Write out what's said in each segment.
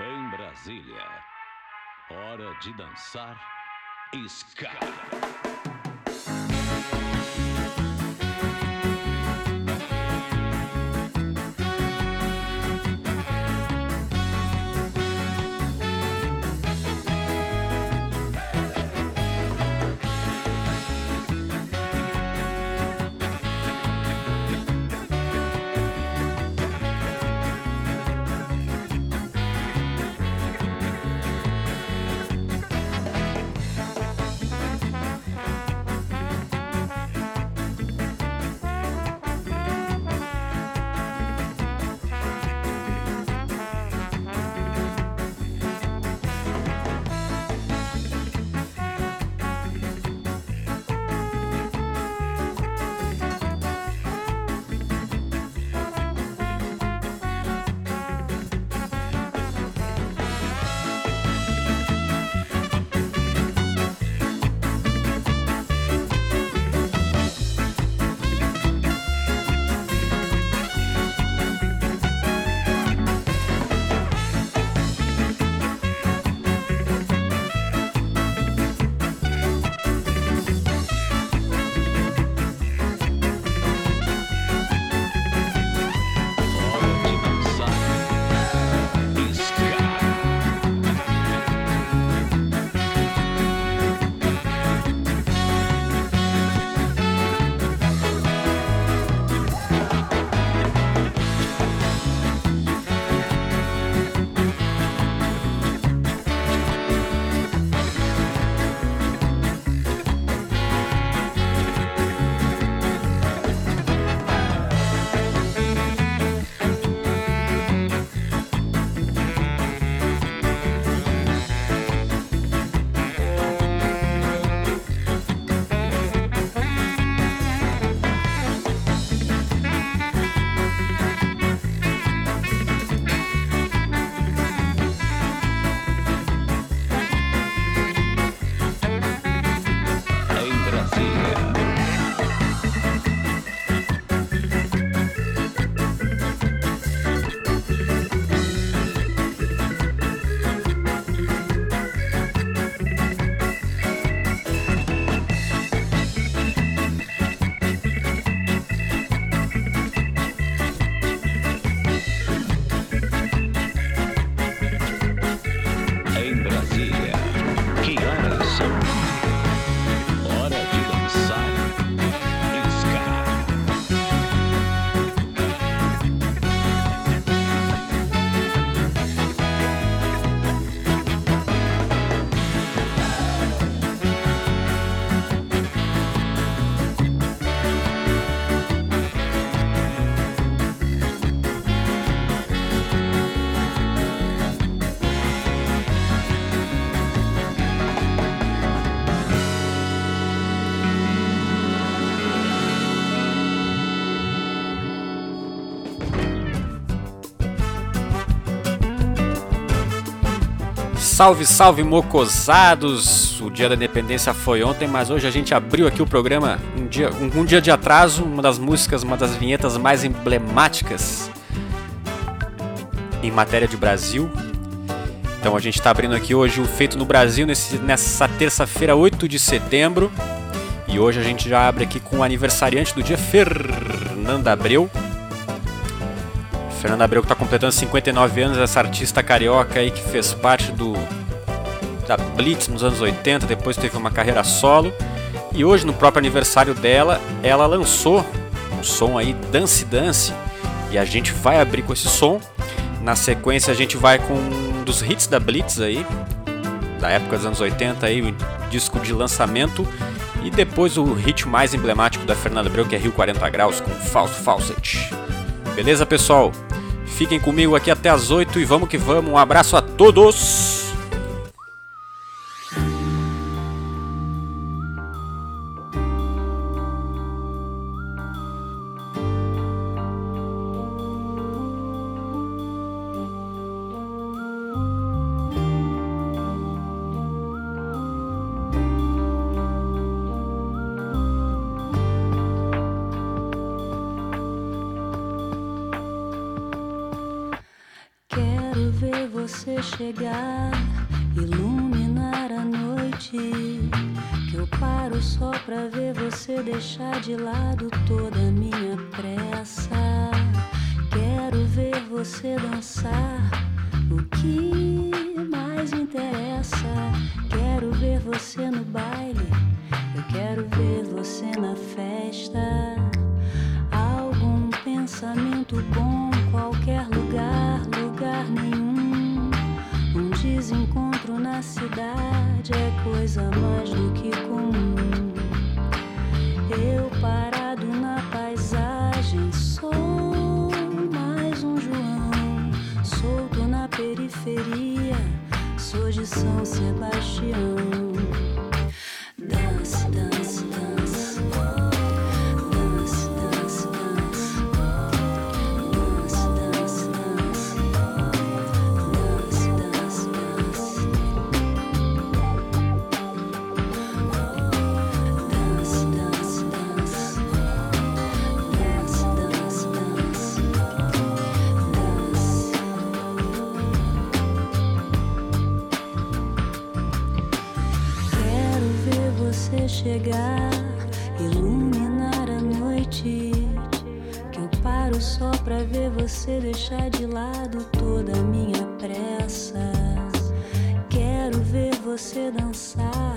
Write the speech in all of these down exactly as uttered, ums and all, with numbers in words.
Em Brasília, hora de dançar ska. Salve, salve, mocosados! O Dia da Independência foi ontem, mas hoje a gente abriu aqui o programa um dia, um, um dia de atraso, uma das músicas, uma das vinhetas mais emblemáticas em matéria de Brasil. Então a gente está abrindo aqui hoje o Feito no Brasil, nesse, nessa terça-feira, oito de setembro. E hoje a gente já abre aqui com o aniversariante do dia, Fernanda Abreu. Fernanda Abreu, que está completando cinquenta e nove anos, essa artista carioca aí que fez parte do da Blitz nos anos oitenta, depois teve uma carreira solo. E hoje, no próprio aniversário dela, ela lançou um som aí, Dance Dance, e a gente vai abrir com esse som. Na sequência a gente vai com um dos hits da Blitz aí, da época dos anos oitenta, aí, o disco de lançamento. E depois o hit mais emblemático da Fernanda Abreu, que é Rio quarenta graus, com Fausto Fawcett. Beleza, pessoal? Fiquem comigo aqui até as oito e vamos que vamos. Um abraço a todos! você chegar, iluminar a noite, que eu paro só pra ver você deixar de lado toda a minha pressa. Quero ver você dançar, o que mais interessa. Quero ver você no baile, eu quero ver você na festa. Algum pensamento bom, qualquer lugar, lugar nenhum. Um desencontro na cidade é coisa mais do que comum. Eu parado na paisagem, sou mais um João. Solto na periferia, sou de São Sebastião. Dance, dance, dance. Chegar, iluminar a noite, que eu paro só pra ver você deixar de lado toda a minha pressa. Quero ver você dançar,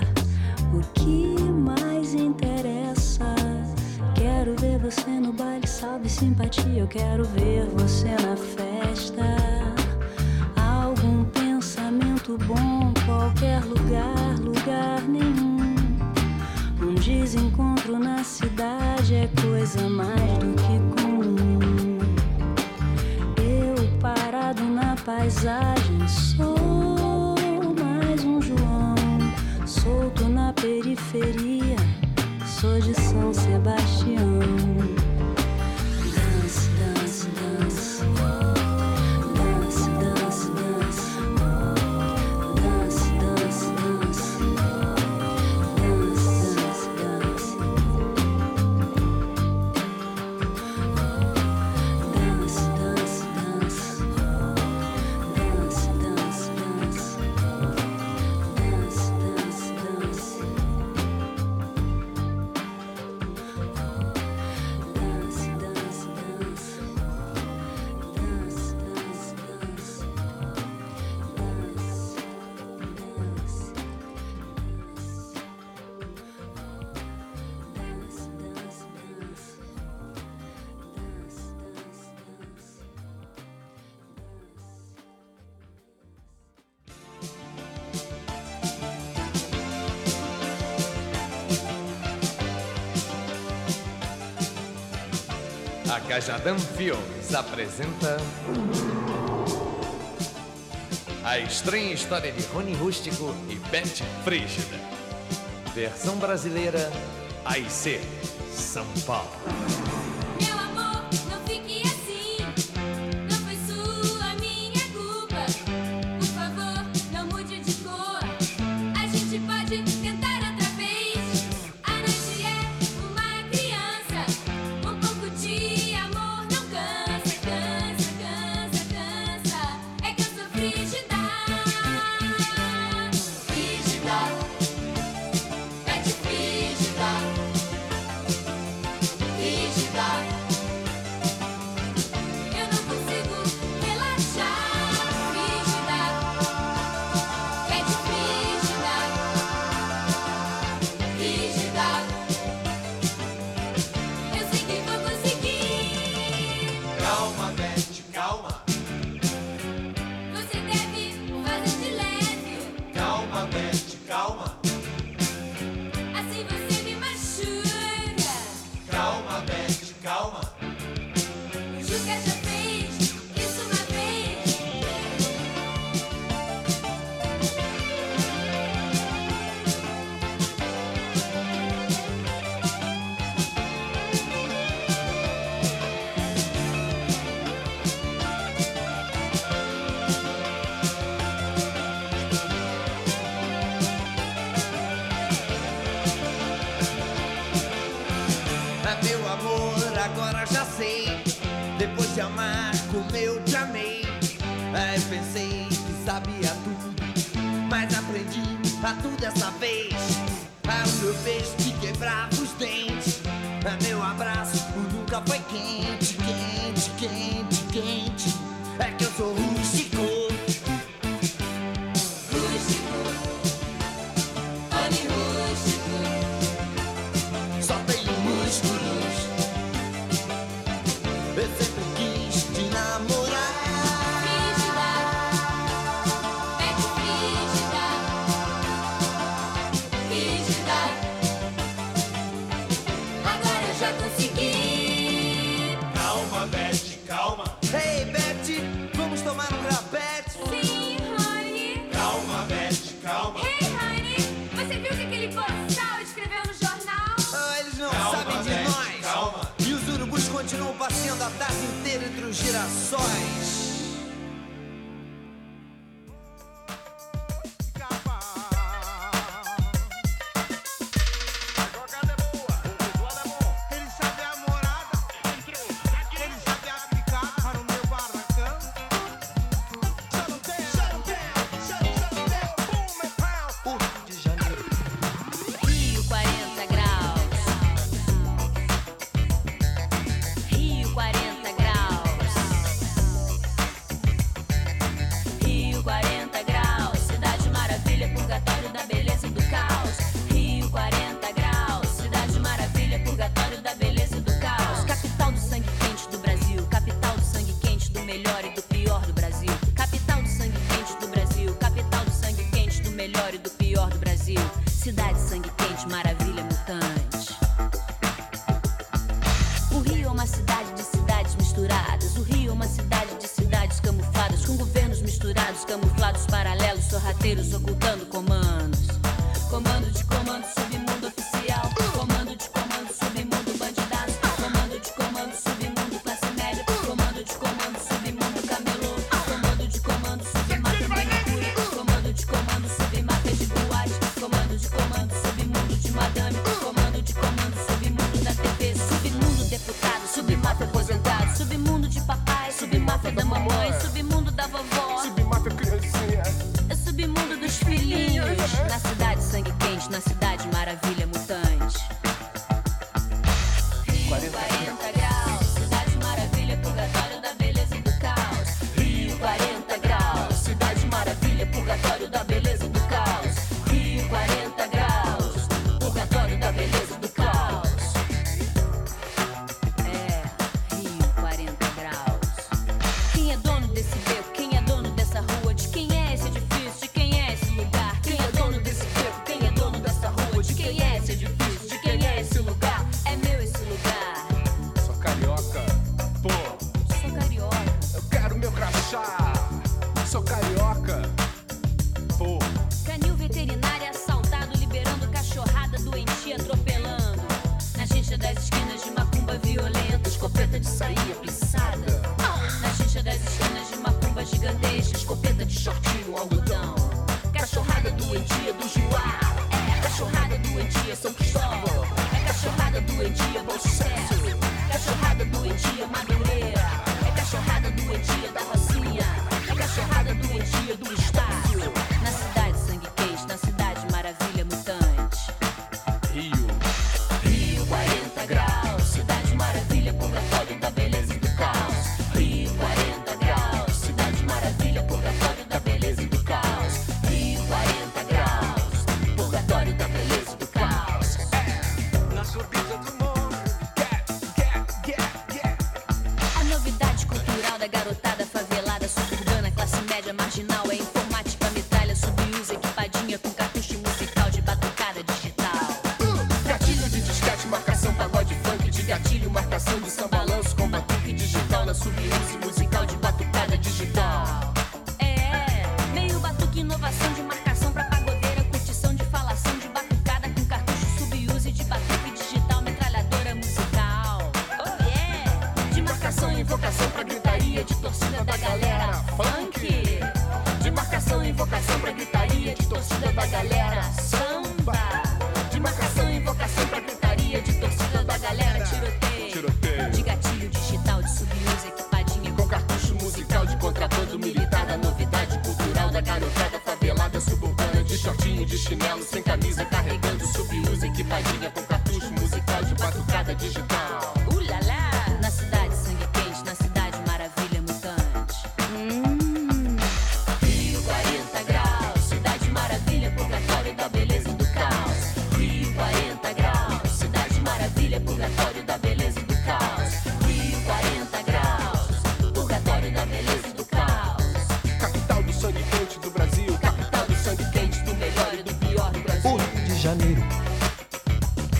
o que mais interessa. Quero ver você no baile, salve simpatia, eu quero ver você na festa. Algum pensamento bom, qualquer lugar, lugar nenhum. Um desencontro na cidade é coisa mais do que comum. Eu parado na paisagem, sou mais um João. Solto na periferia, sou de São Sebastião. Dance, dance, dance. Cajadão Filmes apresenta a estranha história de Rony Rústico e Beth Frígida. Versão brasileira, A I C, São Paulo. a tu dessa vez. É o meu beijo que quebrava os dentes, é meu abraço que nunca foi quente, quente, quente, quente. É que eu sou rústico, rústico, Rony Rústico. Só tenho músculos, eu sempre quis te namorar. Frígida, Beth Frígida, Frígida. Agora eu já consegui. Calma, Beth, calma. Ei, hey, Beth, vamos tomar um grapete? Sim, Rony. Calma, Beth, calma. Ei, hey, Rony, você viu que aquele boçal escreveu no jornal? Ah, eles não calma, sabem de Beth, nós. Calma. E os urubus continuam passeando a tarde inteira entre os girassóis. Quem é esse edifício? Quem é esse lugar? Quem é dono desse tempo? Quem é dono dessa rua? De quem é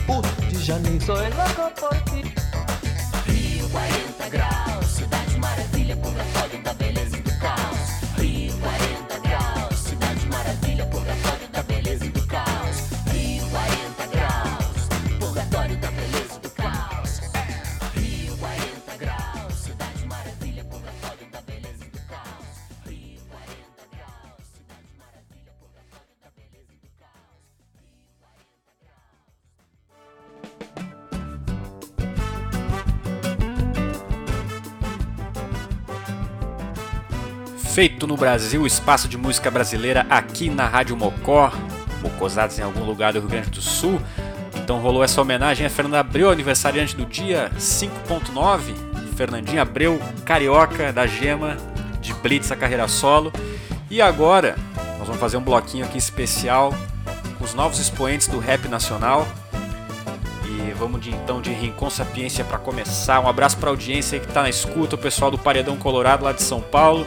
o de Janeiro. Sou eu louco por ti. Rio quarenta graus, cidade maravilha, purgatório da beleza e do caos. Rio quarenta graus, cidade maravilha, purgatório da beleza e do caos. Rio quarenta graus, purgatório da beleza e do caos. Rio quarenta graus, cidade maravilha, purgatório da beleza e do caos. Rio quarenta graus, cidade maravilha, purgatório da beleza e do caos. Feito no Brasil, espaço de música brasileira aqui na Rádio Mocó, mocosados em algum lugar do Rio Grande do Sul. Então rolou essa homenagem a Fernanda Abreu, aniversariante do dia cinco ponto nove, Fernandinha Abreu, carioca da Gema, de Blitz a carreira solo. E agora nós vamos fazer um bloquinho aqui especial com os novos expoentes do rap nacional. E vamos de, então de Rincon Sapiência para começar. Um abraço para a audiência que está na escuta, o pessoal do Paredão Colorado lá de São Paulo,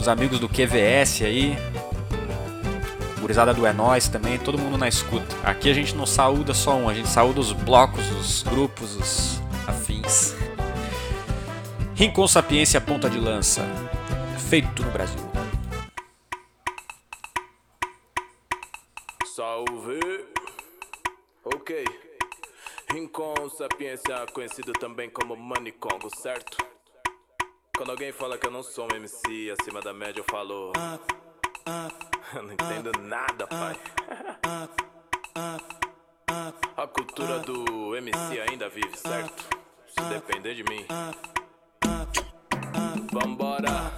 os amigos do Q V S aí, gurizada do É Nós também, todo mundo na escuta. Aqui a gente não saúda só um, a gente saúda os blocos, os grupos, os afins. Rincon Sapiência, ponta de lança. Feito no Brasil. Salve! Ok. Rincon Sapiência, conhecido também como Money Congo, certo? Quando alguém fala que eu não sou um M C acima da média, eu falo... Eu não entendo nada, pai. A cultura do M C ainda vive, certo? Se depender de mim. Vambora!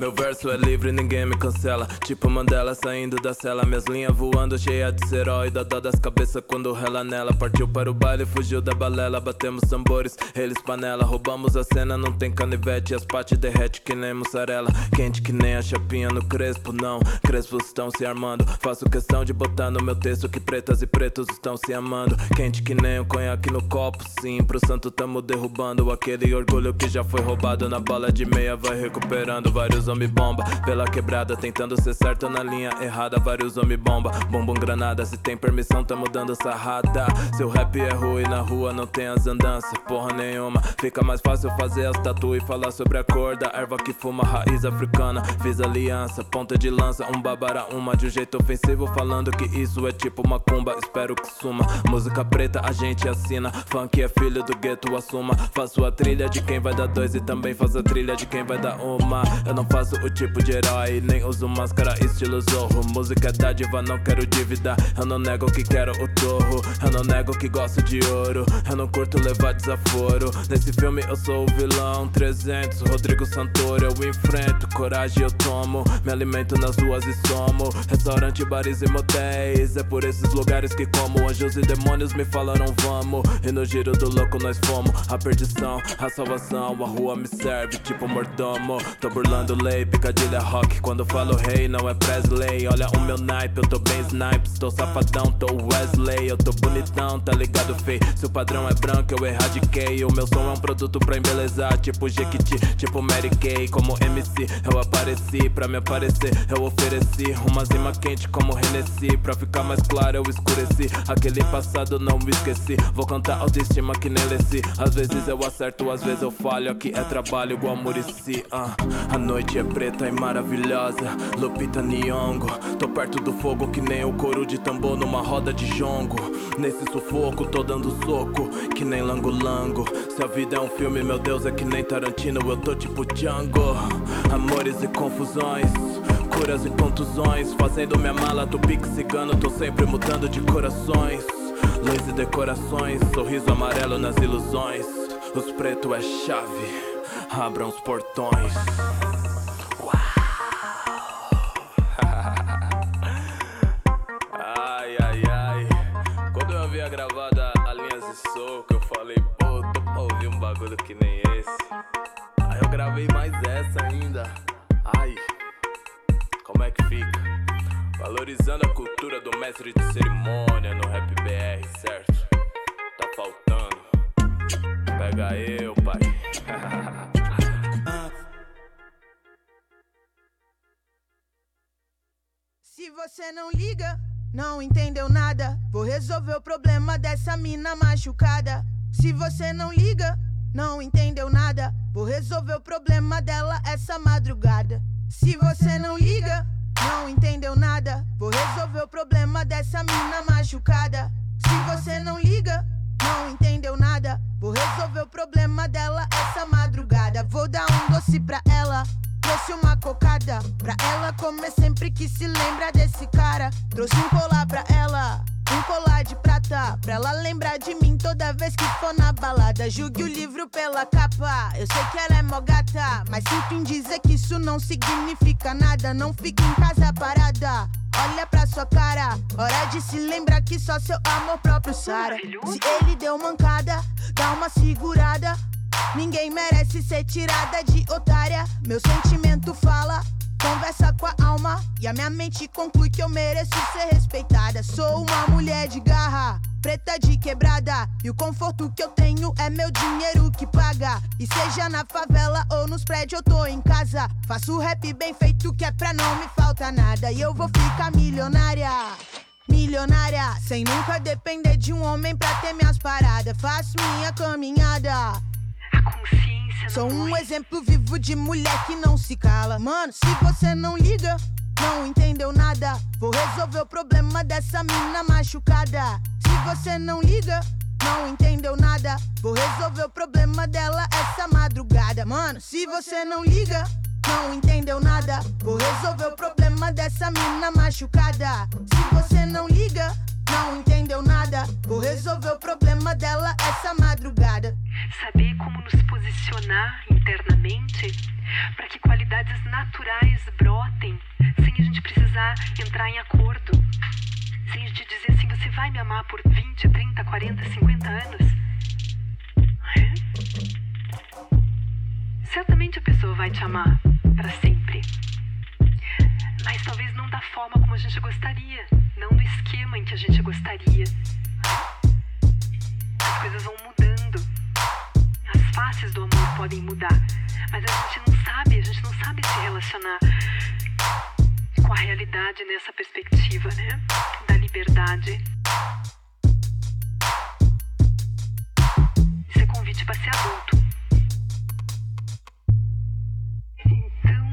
Meu verso é livre, ninguém me cancela. Tipo Mandela saindo da cela. Minhas linhas voando, cheia de seróida. Dó das cabeças quando rela nela. Partiu para o baile, fugiu da balela. Batemos tambores, eles panela. Roubamos a cena, não tem canivete. As pates derrete que nem mussarela. Quente que nem a chapinha no crespo, não. Crespos estão se armando. Faço questão de botar no meu texto que pretas e pretos estão se amando. Quente que nem o conhaque no copo, sim. Pro santo tamo derrubando aquele orgulho que já foi roubado. Na bola de meia vai recuperando. Vários homens bomba pela quebrada, tentando ser certo na linha errada. Vários homens bomba, bombam granada. Se tem permissão, tá mudando sarrada. Seu rap é ruim, na rua não tem as andanças, porra nenhuma. Fica mais fácil fazer as tatu e falar sobre a cor da erva que fuma, raiz africana. Fiz aliança, ponta de lança, um babara uma, de um jeito ofensivo, falando que isso é tipo macumba. Espero que suma. Música preta a gente assina. Funk é filho do gueto, assuma. Faço a trilha de quem vai dar dois e também faço a trilha de quem vai dar uma. Eu não faço o tipo de herói, nem uso máscara estilo Zorro. Música é dádiva, não quero dívida. Eu não nego que quero o torro. Eu não nego que gosto de ouro. Eu não curto levar desaforo. Nesse filme eu sou o vilão. trezentos, Rodrigo Santoro. Eu enfrento, coragem eu tomo. Me alimento nas ruas e somo. Restaurante, bares e motéis. É por esses lugares que como. Anjos e demônios me falaram vamos. E no giro do louco nós fomos. A perdição, a salvação. A rua me serve tipo mordomo. Tô burlando lei, picadilha rock. Quando falo rei, hey, não é Presley. Olha o meu naipe, eu tô bem snipe. Tô safadão, tô Wesley. Eu tô bonitão, tá ligado, feio. Se o padrão é branco, eu erradiquei. O meu som é um produto pra embelezar. Tipo Jequiti, tipo Mary Kay. Como M C, eu apareci. Pra me aparecer, eu ofereci. Uma zima quente como Hennessy. Pra ficar mais claro, eu escureci. Aquele passado não me esqueci. Vou cantar autoestima que nem Lessi. Às vezes eu acerto, às vezes eu falho. Aqui é trabalho igual Murici. Ah, uh. A noite é preta e maravilhosa, Lupita Nyong'o. Tô perto do fogo que nem o coro de tambor numa roda de jongo. Nesse sufoco tô dando soco que nem lango-lango. Se a vida é um filme, meu Deus, é que nem Tarantino. Eu tô tipo Django. Amores e confusões, curas e contusões. Fazendo minha mala do Pixigano, tô sempre mudando de corações. Luz e decorações, sorriso amarelo nas ilusões. Os pretos é chave, abram os portões. Uau. Ai, ai, ai. Quando eu havia gravado a Linhas de Soco, eu falei, pô, tô pra ouvir um bagulho que nem esse. Aí eu gravei mais essa ainda. Ai, como é que fica? Valorizando a cultura do mestre de cerimônia no Rap B R, certo? Tá faltando. Pega eu, pai. Se você não liga, Não entendeu nada, vou resolver o problema dessa mina machucada. Se você não liga, não entendeu nada, vou resolver o problema dela essa madrugada. Se você não liga, não entendeu nada, vou resolver o problema dessa mina machucada. Se você não liga, não entendeu nada, vou resolver o problema dela essa madrugada. Vou dar um doce pra ela, trouxe uma cocada pra ela comer sempre que se lembra desse cara. Trouxe um colar pra ela, um colar de prata, pra ela lembrar de mim toda vez que for na balada. Julgue o livro pela capa, eu sei que ela é mó gata, mas sinto em dizer que isso não significa nada. Não fique em casa parada, olha pra sua cara, hora de se lembrar que só seu amor próprio sara. Se ele deu mancada, dá uma segurada, ninguém merece ser tirada de otária. Meu sentimento fala, conversa com a alma, e a minha mente conclui que eu mereço ser respeitada. Sou uma mulher de garra, preta de quebrada, e o conforto que eu tenho é meu dinheiro que paga. E seja na favela ou nos prédios, eu tô em casa, faço rap bem feito que é pra não me faltar nada. E eu vou ficar milionária, milionária, sem nunca depender de um homem pra ter minhas paradas. Faço minha caminhada, a consciência. Sou um exemplo vivo de mulher que não se cala. Mano, se você não liga, não entendeu nada, vou resolver o problema dessa mina machucada. Se você não liga, não entendeu nada, vou resolver o problema dela essa madrugada. Mano, se você não liga, não entendeu nada, vou resolver o problema dessa mina machucada. Se você não liga, não entendeu nada, vou resolver o problema dela essa madrugada. Saber como nos posicionar internamente para que qualidades naturais brotem sem a gente precisar entrar em acordo. Sem a gente dizer assim, você vai me amar por vinte, trinta, quarenta, cinquenta anos. É? Certamente a pessoa vai te amar para sempre. Mas talvez não da forma como a gente gostaria, não do esquema em que a gente gostaria. As coisas vão mudando, as faces do amor podem mudar, mas a gente não sabe, a gente não sabe se relacionar com a realidade nessa perspectiva, né? Da liberdade. Isso é convite para ser adulto. Então,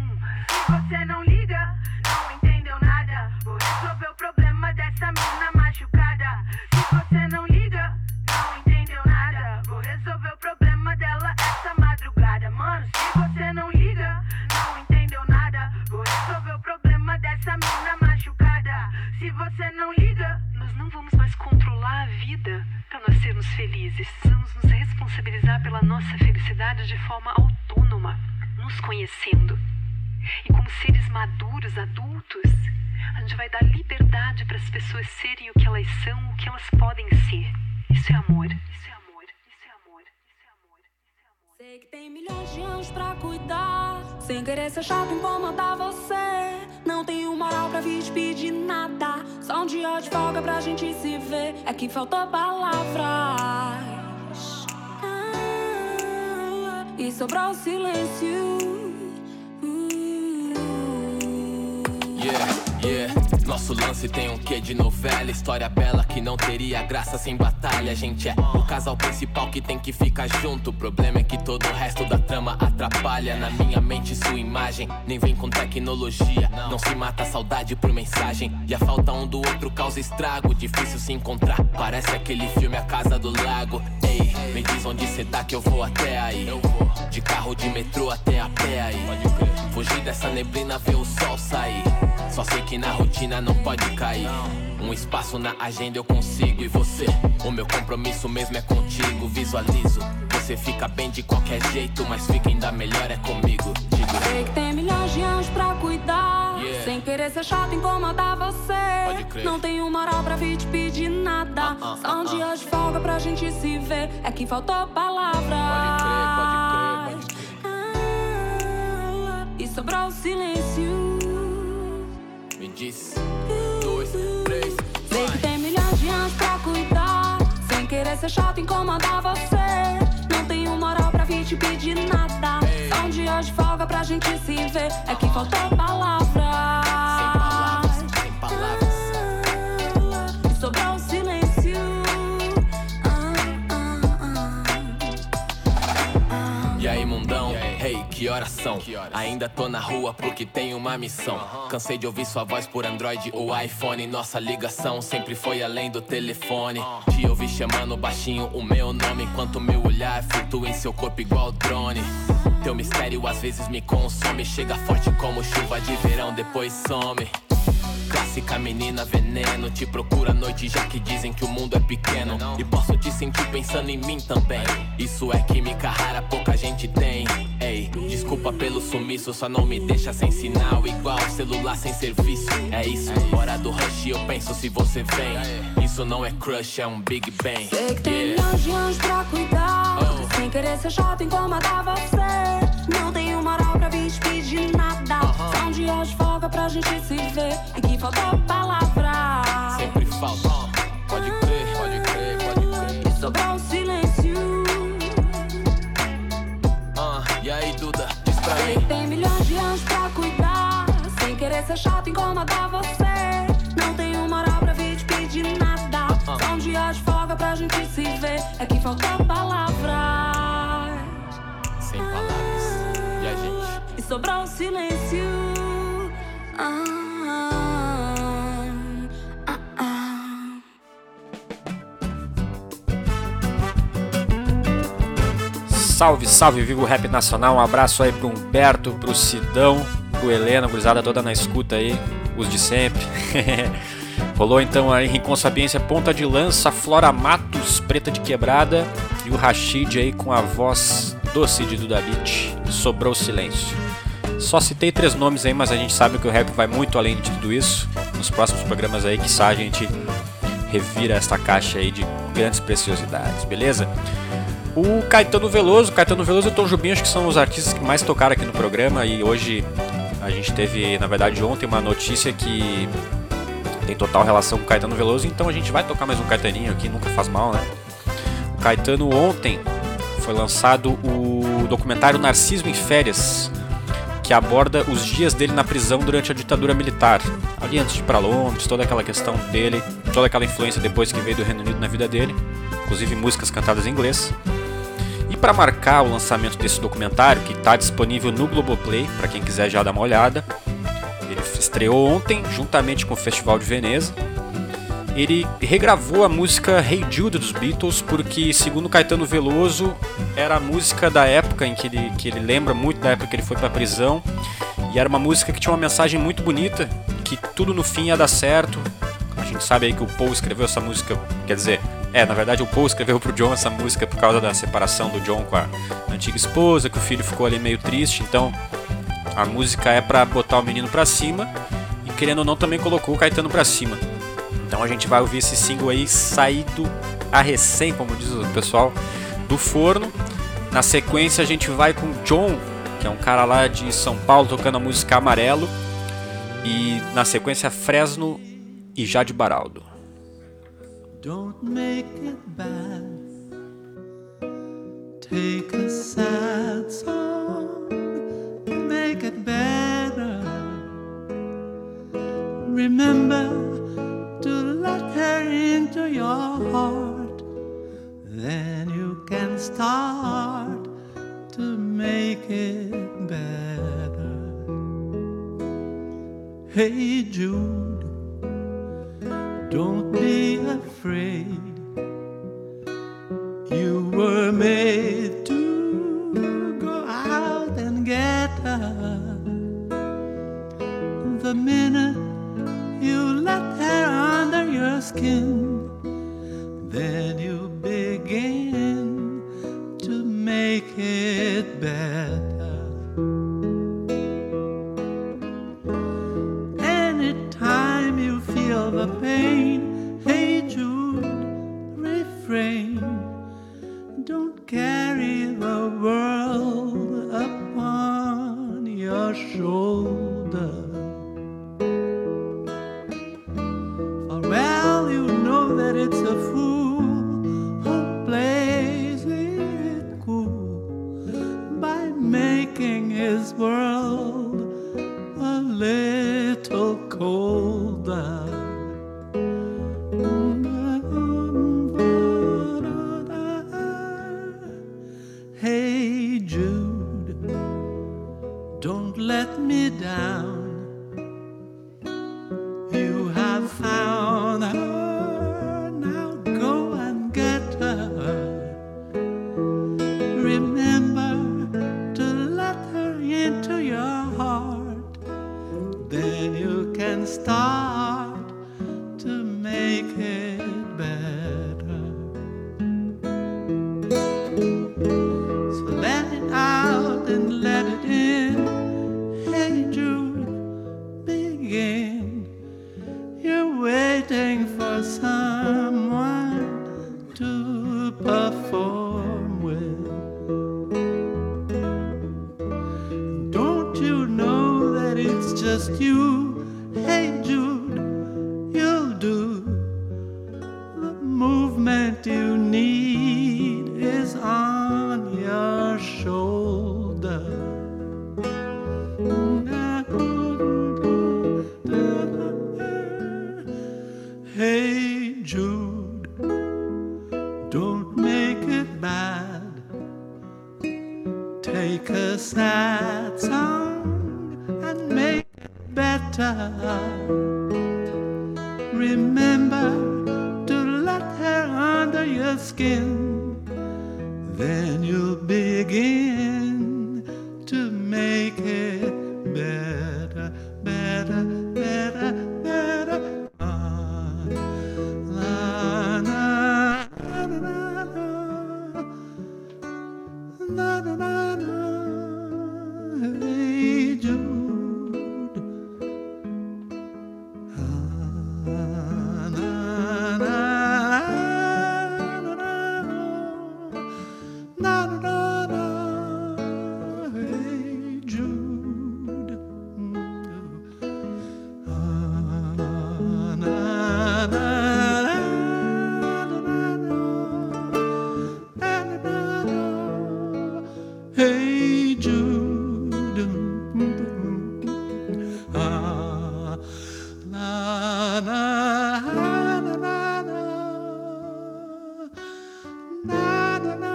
se você não liga, não entendeu nada, vou resolver o problema dessa mina machucada. Se você não liga, não entendeu nada, vou resolver o problema dela essa madrugada. Mano, se você não liga, não entendeu nada, vou resolver o problema dessa mina machucada. Se você não liga, nós não vamos mais controlar a vida para nós sermos felizes. Precisamos nos responsabilizar pela nossa felicidade de forma autônoma, nos conhecendo. E como seres maduros, adultos, a gente vai dar liberdade para as pessoas serem o que elas são, o que elas podem ser. Isso é amor. Isso é amor. Isso é amor. Isso é amor. Isso é amor. Sei que tem milhões de anos pra cuidar, sem querer ser chato incomodar você. Não tenho moral pra vir te pedir nada, só um dia de folga pra gente se ver. É que faltou palavras, ah, e sobrou o silêncio. Yeah, yeah. Nosso lance tem um quê de novela, história bela que não teria graça sem batalha. A gente é o casal principal que tem que ficar junto, o problema é que todo o resto da trama atrapalha. Na minha mente sua imagem nem vem com tecnologia, não se mata a saudade por mensagem, e a falta um do outro causa estrago. Difícil se encontrar, parece aquele filme A Casa do Lago. Ei, me diz onde cê tá que eu vou até aí, de carro, de metrô até a pé aí. Fugir dessa neblina, ver o sol sair, só sei que na rotina não pode cair. Um espaço na agenda eu consigo, e você? O meu compromisso mesmo é contigo, visualizo. Você fica bem de qualquer jeito, mas fica ainda melhor é comigo. Digo. Sei que tem milhões de anos pra cuidar, yeah. Sem querer ser chato incomodar você. Não tenho moral pra vir te pedir nada, uh, uh, uh, só um uh, dia de folga pra gente se ver. É que faltou palavras, pode crer, pode crer, pode crer. Ah, e sobrou o silêncio. Me diz, dois, três, vai. Sei que tem milhões de anos pra cuidar, sem querer ser chato incomodar você. Não tenho moral pra vir te pedir nada, ei. Só um dia de folga pra gente se ver. É que faltou palavras, sem palavras, sem palavras, ah, que horas são? Que horas? Ainda tô na rua porque tenho uma missão. Uhum. Cansei de ouvir sua voz por Android ou iPhone. Nossa ligação sempre foi além do telefone. Uhum. Te ouvi chamando baixinho o meu nome, enquanto meu olhar flutua em seu corpo igual drone. Teu mistério às vezes me consome, chega forte como chuva de verão, depois some. Clássica menina veneno, te procura à noite já que dizem que o mundo é pequeno. E posso te sentir pensando em mim também. Isso é química rara, pouca gente tem. Ei, desculpa pelo sumiço, só não me deixa sem sinal, igual celular sem serviço. É isso, hora do rush, eu penso se você vem. Isso não é crush, é um Big Bang. Sei que tem milhões de anjos pra cuidar, oh. Sem querer ser chato incomodava você. Não tenho moral pra vir te pedir nada, uh-huh. São dias de folga pra gente se ver. E que faltou palavra, sempre falta, pode crer, pode crer, pode crer. E sobrou o silêncio, uh, e aí Duda, diz pra mim. Tem milhões de anjos pra cuidar, sem querer ser chato incomodar você. Não tenho moral pra vir te pedir nada, uh-huh. São dias de folga pra gente se ver. É que faltou palavras, sem palavras, e a gente? E sobrou o silêncio, uh-huh. Salve, salve, vivo rap nacional. Um abraço aí pro Humberto, pro Sidão, pro Helena, gurizada toda na escuta aí, os de sempre. Rolou então aí Rincon Sapiência, Ponta de Lança, Flora Matos, Preta de Quebrada e o Rachid aí com a voz doce de Duda Beat, Sobrou Silêncio. Só citei três nomes aí, mas a gente sabe que o rap vai muito além de tudo isso. Nos próximos programas aí, quiçá a gente revira esta caixa aí de grandes preciosidades, beleza? O Caetano Veloso, Caetano Veloso e Tom Jobim acho que são os artistas que mais tocaram aqui no programa. E hoje a gente teve, na verdade ontem, uma notícia que tem total relação com o Caetano Veloso. Então a gente vai tocar mais um Caetaninho aqui, nunca faz mal, né? O Caetano, ontem foi lançado o documentário Narciso em Férias, que aborda os dias dele na prisão durante a ditadura militar. Ali antes de ir pra Londres, toda aquela questão dele, toda aquela influência depois que veio do Reino Unido na vida dele. Inclusive músicas cantadas em inglês. Para marcar o lançamento desse documentário, que está disponível no Globoplay, para quem quiser já dar uma olhada, ele estreou ontem, juntamente com o Festival de Veneza. Ele regravou a música Hey Jude dos Beatles, porque, segundo Caetano Veloso, era a música da época em que ele, que ele lembra muito da época que ele foi para a prisão, e era uma música que tinha uma mensagem muito bonita, que tudo no fim ia dar certo. A gente sabe aí que o Paul escreveu essa música, quer dizer... É, na verdade o Paul escreveu pro John essa música por causa da separação do John com a antiga esposa, que o filho ficou ali meio triste, então a música é pra botar o menino pra cima, e querendo ou não também colocou o Caetano pra cima. Então a gente vai ouvir esse single aí, saído a recém, como diz o pessoal, do forno. Na sequência a gente vai com o John, que é um cara lá de São Paulo, tocando a música Amarelo, e na sequência Fresno e Jade Baraldo. Don't make it bad. Take a sad song and make it better. Remember to let her into your heart. Then you can start to make it better. Hey Jude, don't be afraid. You were made to go out and get her. The minute you let her under your skin, then you begin to make it better. Anytime you feel the pain, carry the world upon your shoulder. For well you know that it's a fool who plays it cool by making his world a little colder. just you. Hey Jude, you'll do. The movement you need is on your shoulder. Hey Jude, don't make it bad. Take a sad song and make it better. Remember to let her under your skin. Then you'll begin to make it better, better, better, better. Na, na, na, na. Hey Jude, ah, na, na, na, na, na,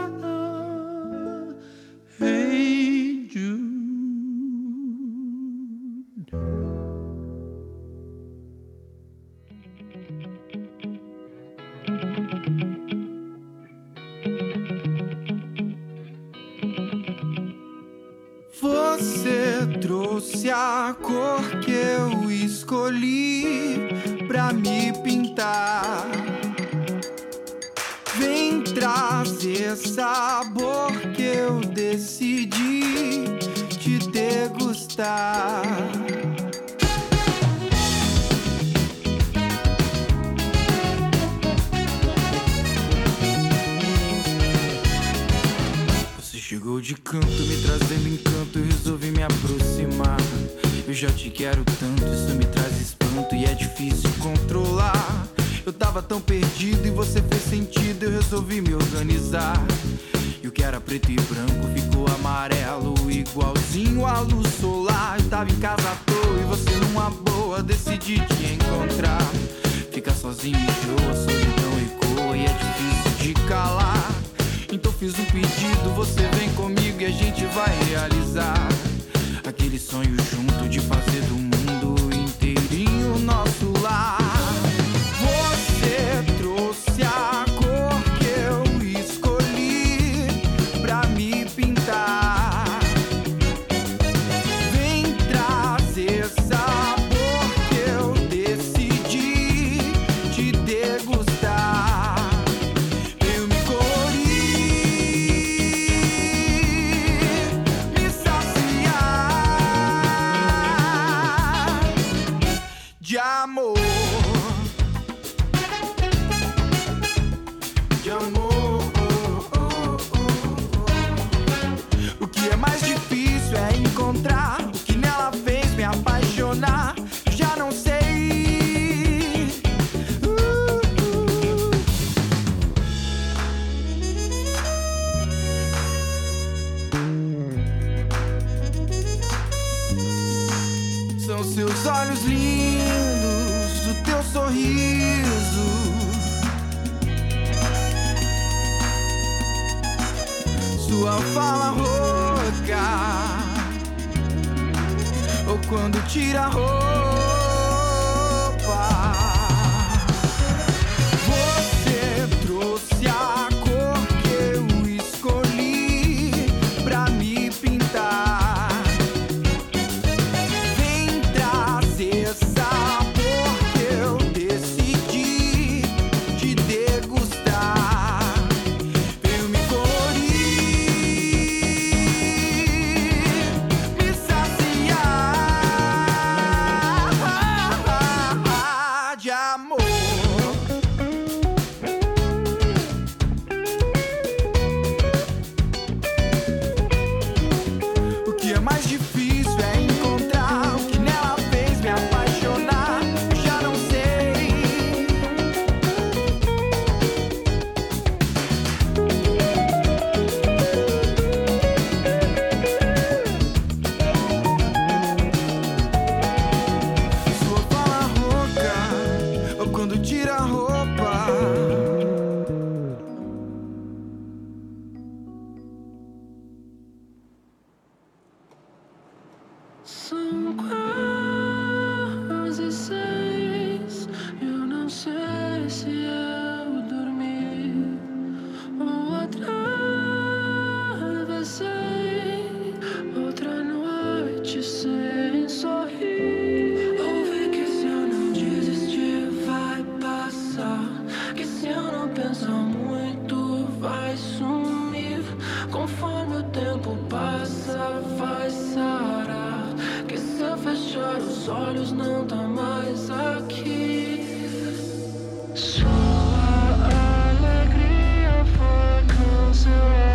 na. Hey Jude, ah, na, na, na. pensar muito vai sumir. Conforme o tempo passa, vai sarar. Que se eu fechar os olhos não tá mais aqui. Sua alegria foi cancelada.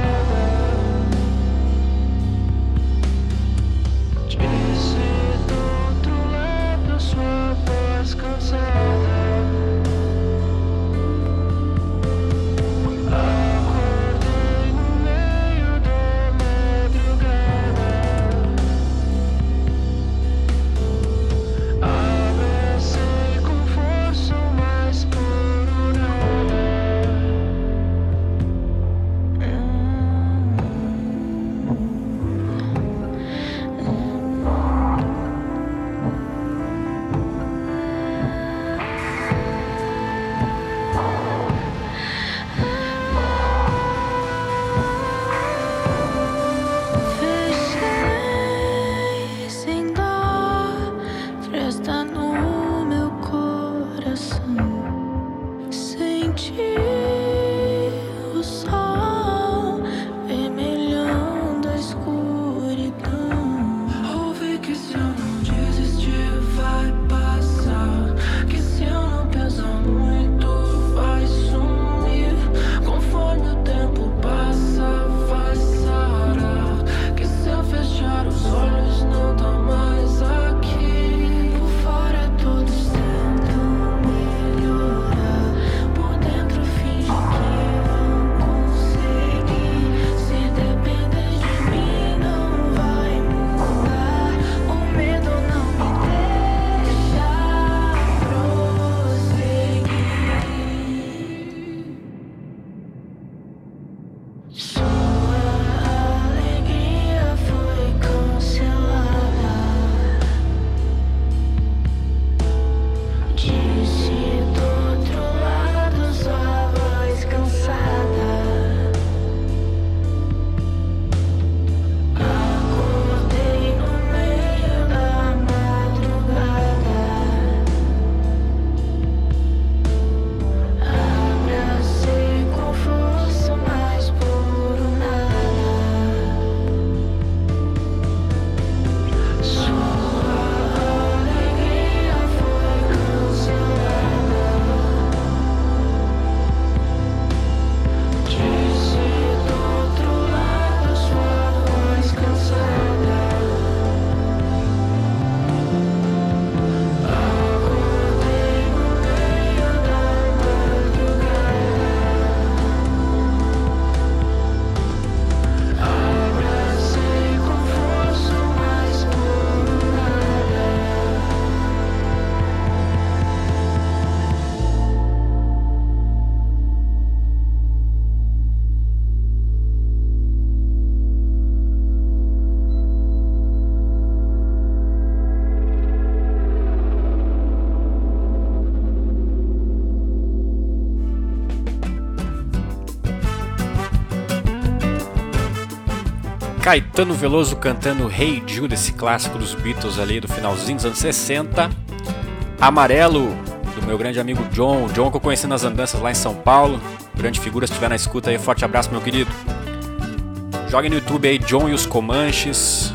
Caetano Veloso cantando Hey Jude, esse clássico dos Beatles ali do finalzinho dos anos sessenta. Amarelo, do meu grande amigo John, John que eu conheci nas andanças lá em São Paulo. Grande figura, se estiver na escuta aí, forte abraço, meu querido. Joguem no YouTube aí John e os Comanches,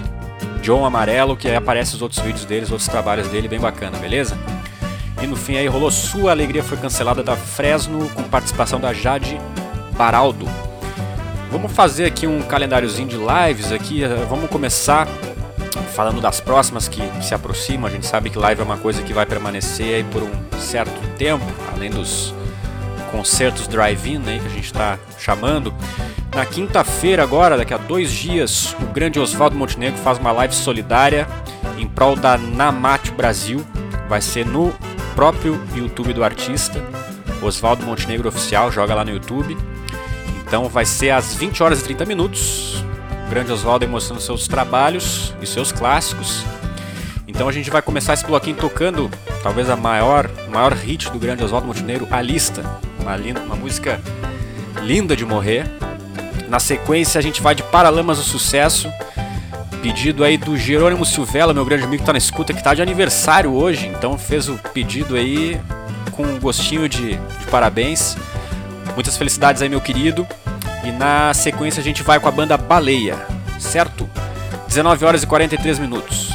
John Amarelo, que aí aparece os outros vídeos deles, outros trabalhos dele, bem bacana, beleza? E no fim aí rolou Sua Alegria Foi Cancelada da Fresno, com participação da Jade Baraldo. Vamos fazer aqui um calendáriozinho de lives aqui, vamos começar falando das próximas que se aproximam. A gente sabe que live é uma coisa que vai permanecer aí por um certo tempo, além dos concertos drive-in, né, que a gente está chamando. Na quinta-feira agora, daqui a dois dias, o grande Oswaldo Montenegro faz uma live solidária em prol da Namate Brasil, vai ser no próprio YouTube do artista, Oswaldo Montenegro Oficial, joga lá no YouTube. Então vai ser às vinte horas e trinta minutos, o grande Oswaldo mostrando seus trabalhos e seus clássicos. Então a gente vai começar esse bloquinho tocando talvez a maior, maior hit do grande Oswaldo Montenegro, A Lista, uma, linda, uma música linda de morrer. Na sequência a gente vai de Paralamas do Sucesso, pedido aí do Jerônimo Silvela, meu grande amigo que está na escuta, que está de aniversário hoje, então fez o pedido aí com um gostinho de, de parabéns. Muitas felicidades aí, meu querido. E na sequência a gente vai com a banda Baleia, certo? dezenove horas e quarenta e três minutos.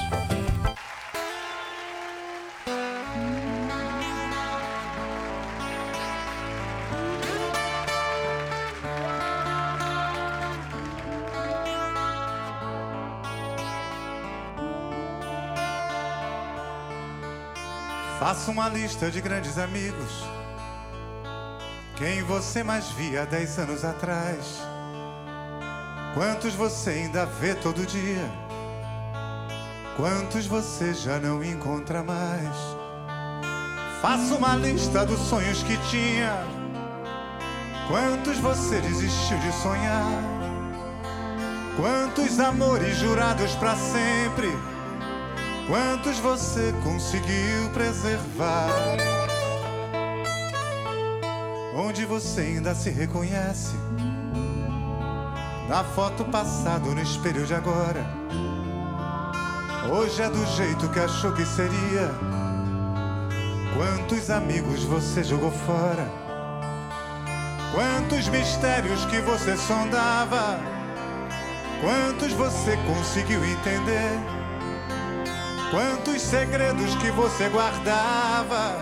Faça uma lista de grandes amigos, quem você mais via há dez anos atrás, quantos você ainda vê todo dia, quantos você já não encontra mais. Faça uma lista dos sonhos que tinha, quantos você desistiu de sonhar, quantos amores jurados pra sempre, quantos você conseguiu preservar. Onde você ainda se reconhece, na foto passada ou no espelho de agora. Hoje é do jeito que achou que seria. Quantos amigos você jogou fora, quantos mistérios que você sondava, quantos você conseguiu entender, quantos segredos que você guardava,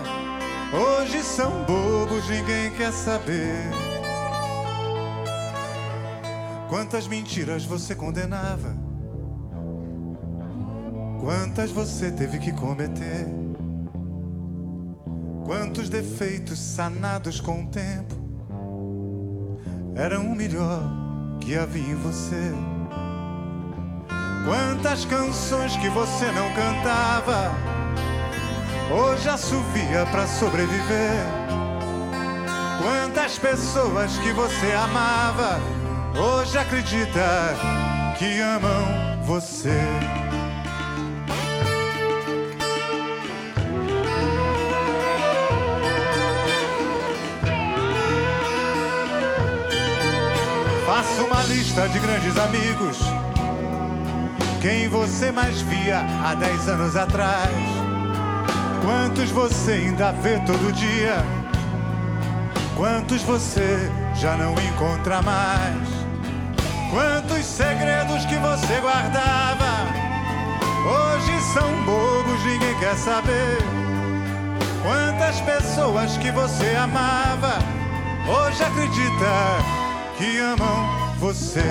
hoje são bobos, ninguém quer saber. Quantas mentiras você condenava, quantas você teve que cometer, quantos defeitos sanados com o tempo eram o melhor que havia em você. Quantas canções que você não cantava, hoje assovia pra sobreviver. Quantas pessoas que você amava, hoje acredita que amam você. Faça uma lista de grandes amigos, quem você mais via há dez anos atrás, quantos você ainda vê todo dia, quantos você já não encontra mais, quantos segredos que você guardava, hoje são bobos, ninguém quer saber. Quantas pessoas que você amava, hoje acredita que amam você.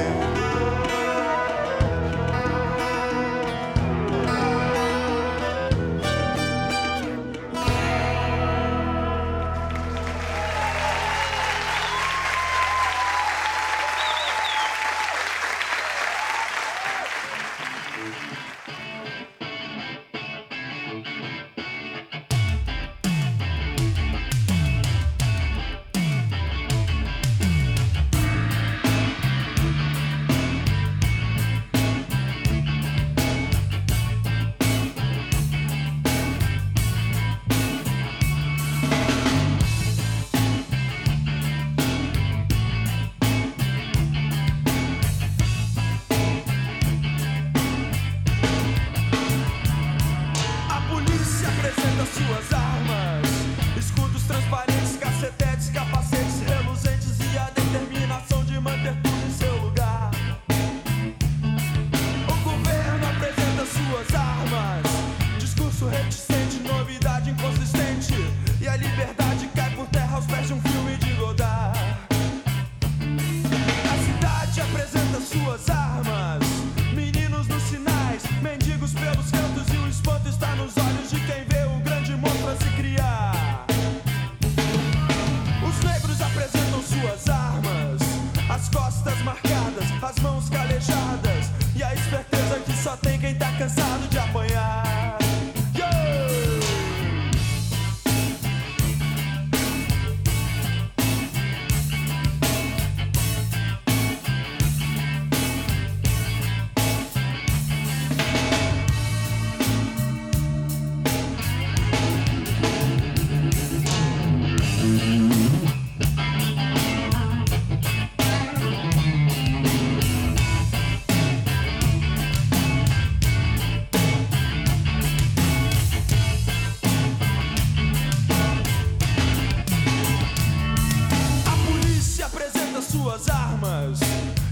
suas armas.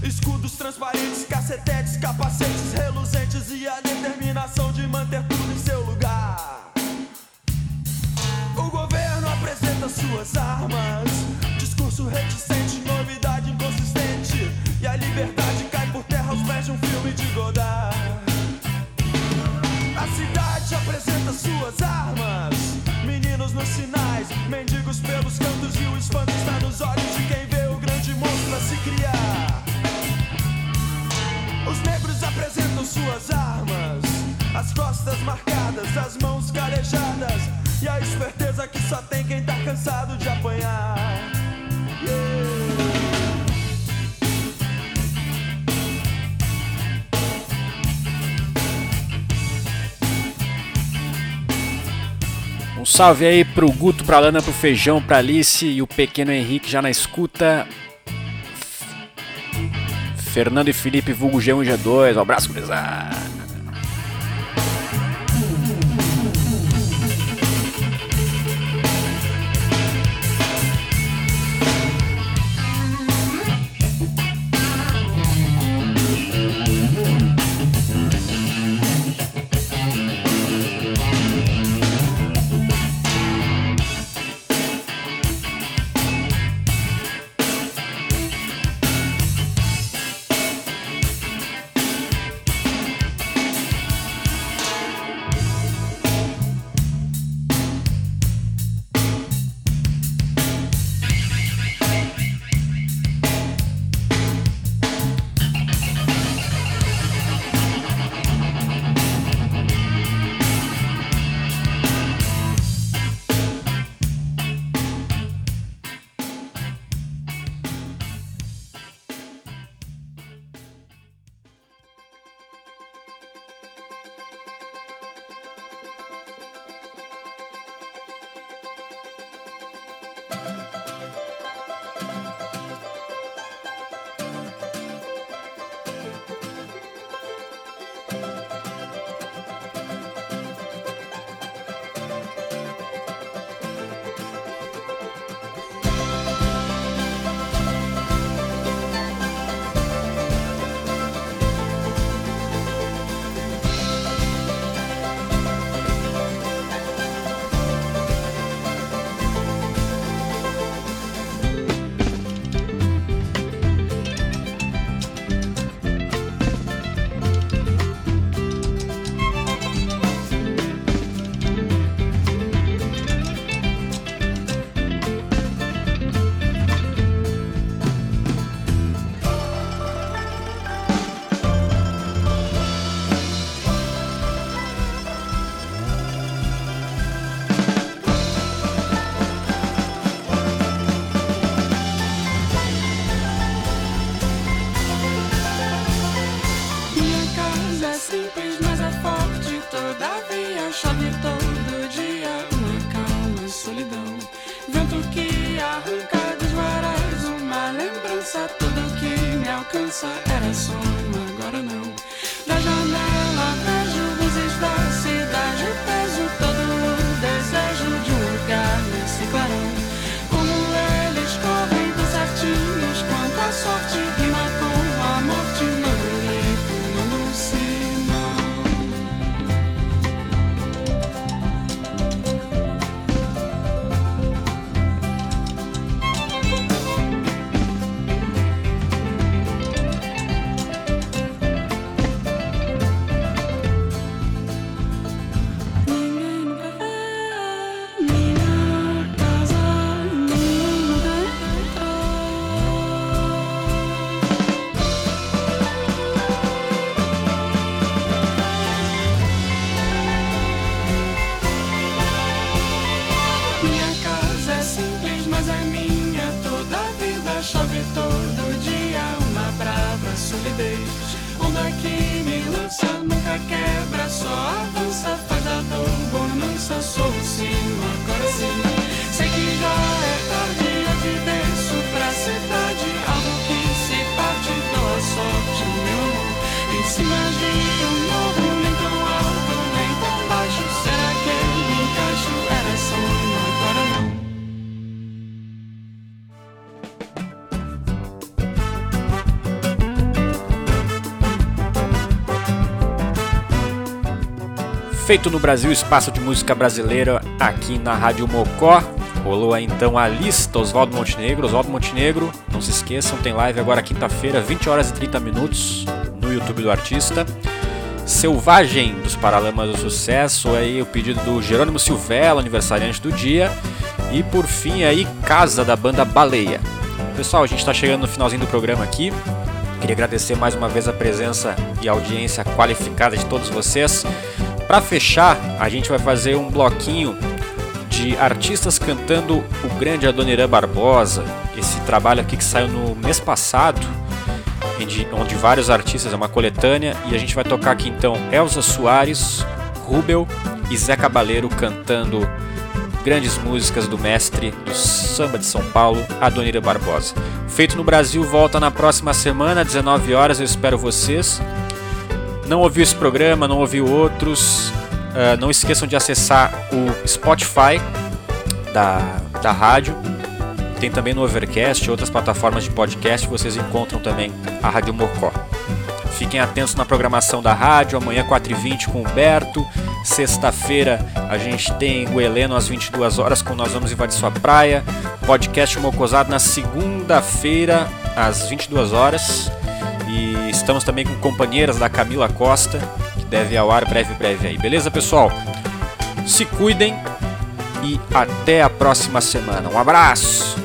Escudos transparentes, cacetetes, capacetes reluzentes e a determinação de manter tudo em seu lugar. O governo apresenta suas armas, discurso reticente, novidade inconsistente, e a liberdade cai por terra aos pés de um filme de Godard. A cidade apresenta suas armas, meninos nos sinais, mendigos pelos cantos, e o espanto está nos olhos de quem vê o grande monstro a se criar. Os negros apresentam suas armas, as costas marcadas, as mãos carejadas, e a esperteza que só tem quem tá cansado de apanhar. Yeah. Um salve aí pro Guto, pra Lana, pro Feijão, pra Alice e o pequeno Henrique já na escuta. Fernando e Felipe, vulgo G um e G dois. Um abraço, gurizada. Feito no Brasil, espaço de música brasileira aqui na Rádio Mocó. Rolou aí então a lista Oswaldo Montenegro, Oswaldo Montenegro, não se esqueçam, tem live agora quinta-feira, vinte horas e trinta minutos, no YouTube do artista. Selvagem, dos Paralamas do Sucesso, aí o pedido do Jerônimo Silvela, aniversariante do dia. E por fim aí, Casa, da banda Baleia. Pessoal, a gente está chegando no finalzinho do programa aqui. Queria agradecer mais uma vez a presença e a audiência qualificada de todos vocês. Para fechar, a gente vai fazer um bloquinho de artistas cantando o grande Adoniran Barbosa, esse trabalho aqui que saiu no mês passado, onde vários artistas, é uma coletânea, e a gente vai tocar aqui então Elza Soares, Rubel e Zé Cabaleiro cantando grandes músicas do mestre do samba de São Paulo, Adoniran Barbosa. Feito no Brasil volta na próxima semana, às dezenove horas, eu espero vocês. Não ouviu esse programa, não ouviu outros, uh, não esqueçam de acessar o Spotify da, da rádio. Tem também no Overcast e outras plataformas de podcast, vocês encontram também a Rádio Mocó. Fiquem atentos na programação da rádio, amanhã quatro e vinte com o Humberto, sexta-feira a gente tem o Heleno às vinte e duas horas com Nós Vamos Invadir Sua Praia, podcast Mocosado na segunda-feira às vinte e duas horas e estamos também com Companheiras da Camila Costa, que deve ir ao ar breve, breve aí, beleza pessoal? Se cuidem e até a próxima semana, um abraço!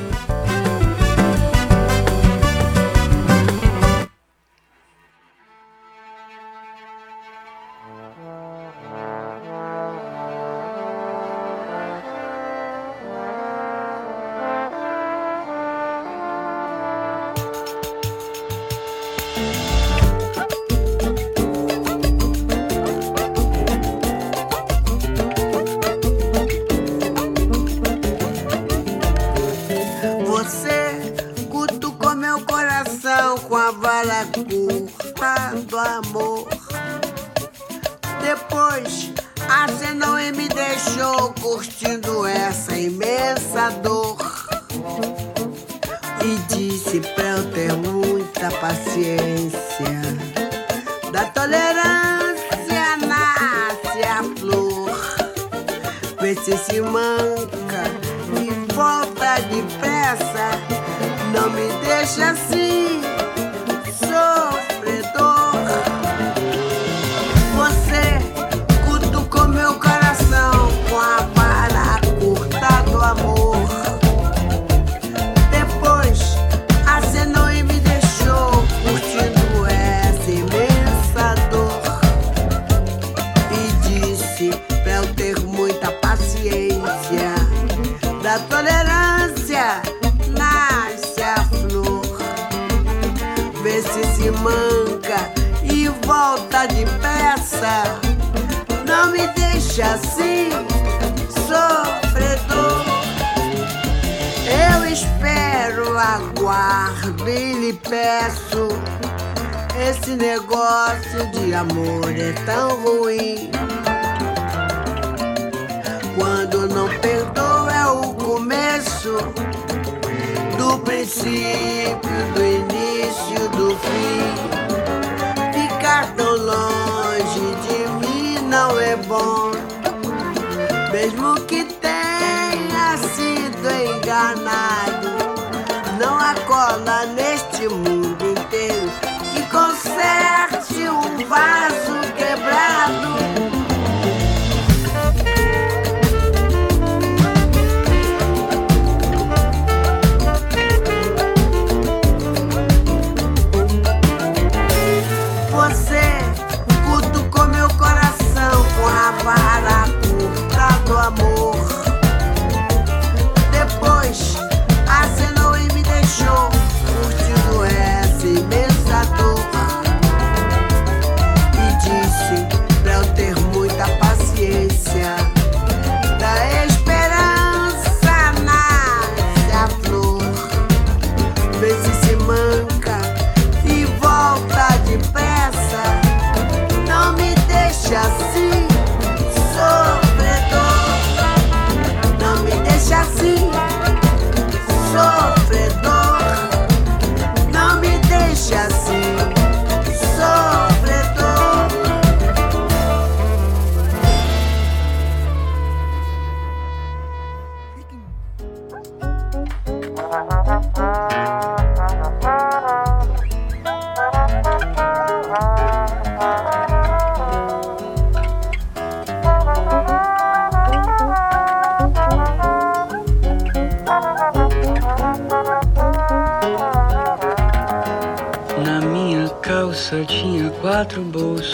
Na minha calça tinha quatro bolsos,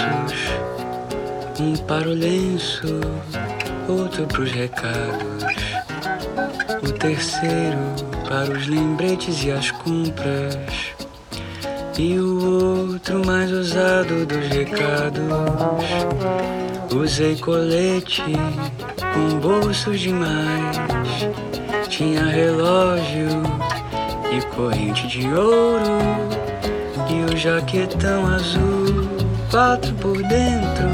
um para o lenço, outro para os recados, o terceiro para os lembretes e as compras, e o outro mais ousado dos recados. Usei colete com bolsos demais, tinha relógio e corrente de ouro, e o jaquetão azul, quatro por dentro,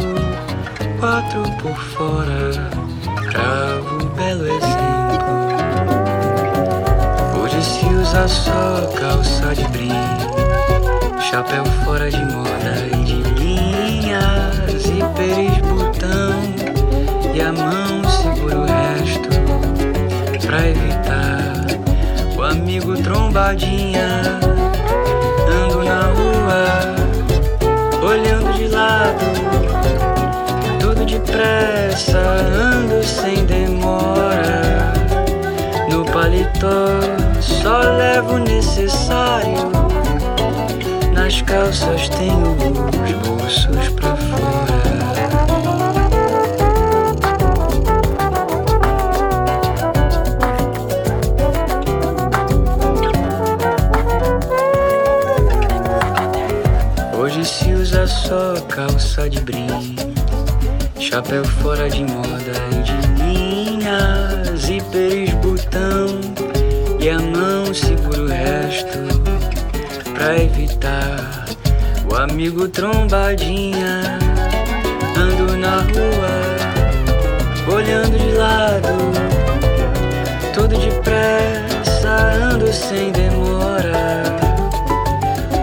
quatro por fora, cravo um belo exemplo. Hoje se usa só calça de brim, chapéu fora de moda e de linha, zíperes, botão, e a mão segura o resto pra evitar o amigo trombadinha. Ando na rua, olhando de lado, tudo depressa, ando sem demora. No paletó só levo o necessário, nas calças tenho os bolsos pra fora. Só calça de brim, chapéu fora de moda e de linha, zíperes, botão, e a mão segura o resto pra evitar o amigo trombadinha. Ando na rua, olhando de lado, tudo depressa, ando sem demora.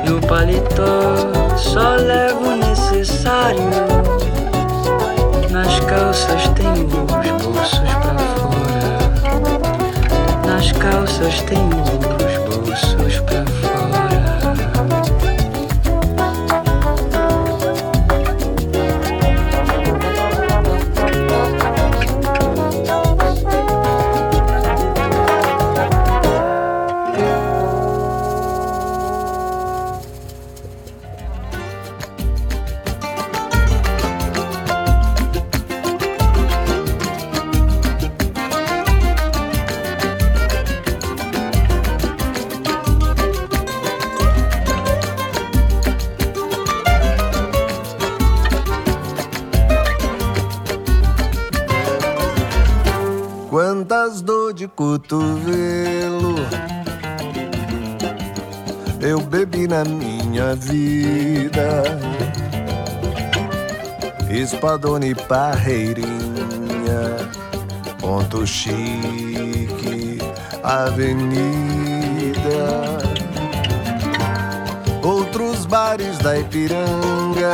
No paletó só levo o necessário, nas calças tenho os bolsos pra fora, nas calças tenho os bolsos pra cotovelo. Eu bebi na minha vida espadona e parreirinha, ponto chique, avenida, outros bares da Ipiranga,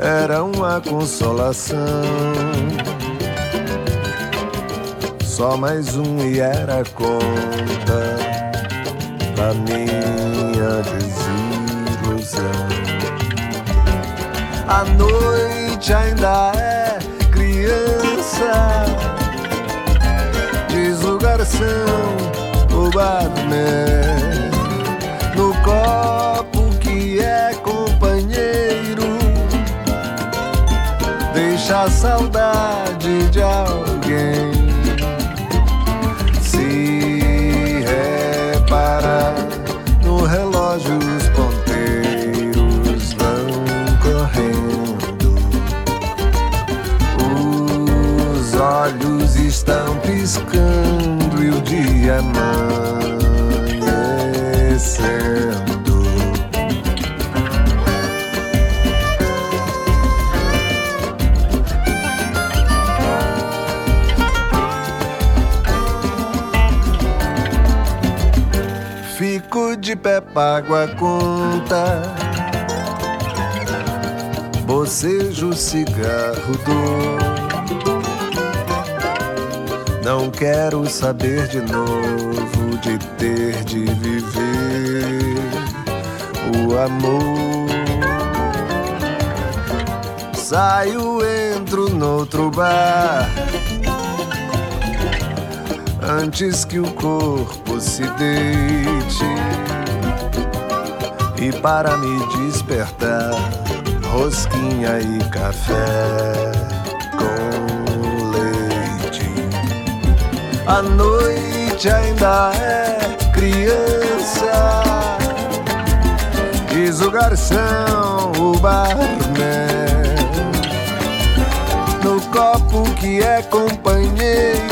era uma consolação. Só mais um e era conta da minha desilusão. A noite ainda é criança, diz o garçom, o barman. No copo que é companheiro, deixa a saudade de alguém. No relógio os ponteiros vão correndo, os olhos estão piscando e o dia amanhecendo. De pé pago a conta, bocejo cigarro dor. Não quero saber de novo de ter de viver o amor. Saio, entro noutro bar antes que o corpo se deite. e para me despertar, rosquinha e café com leite. A noite ainda é criança, diz o garçom, o barman. No copo que é companheiro,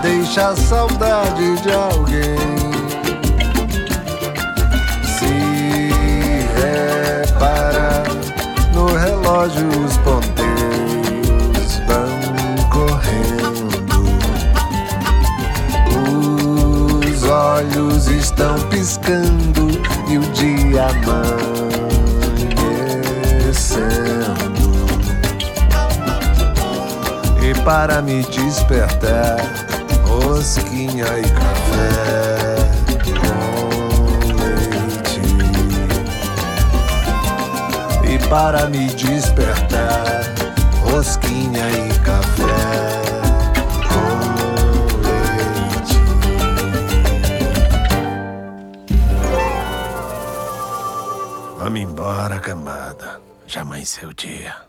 deixa a saudade de alguém. Se repara no relógio, os ponteiros vão correndo. Os olhos estão piscando e o dia amanhecendo. E para me despertar, rosquinha e café com leite. E para me despertar, rosquinha e café com leite. Vamos embora, camada. Já amanheceu o dia.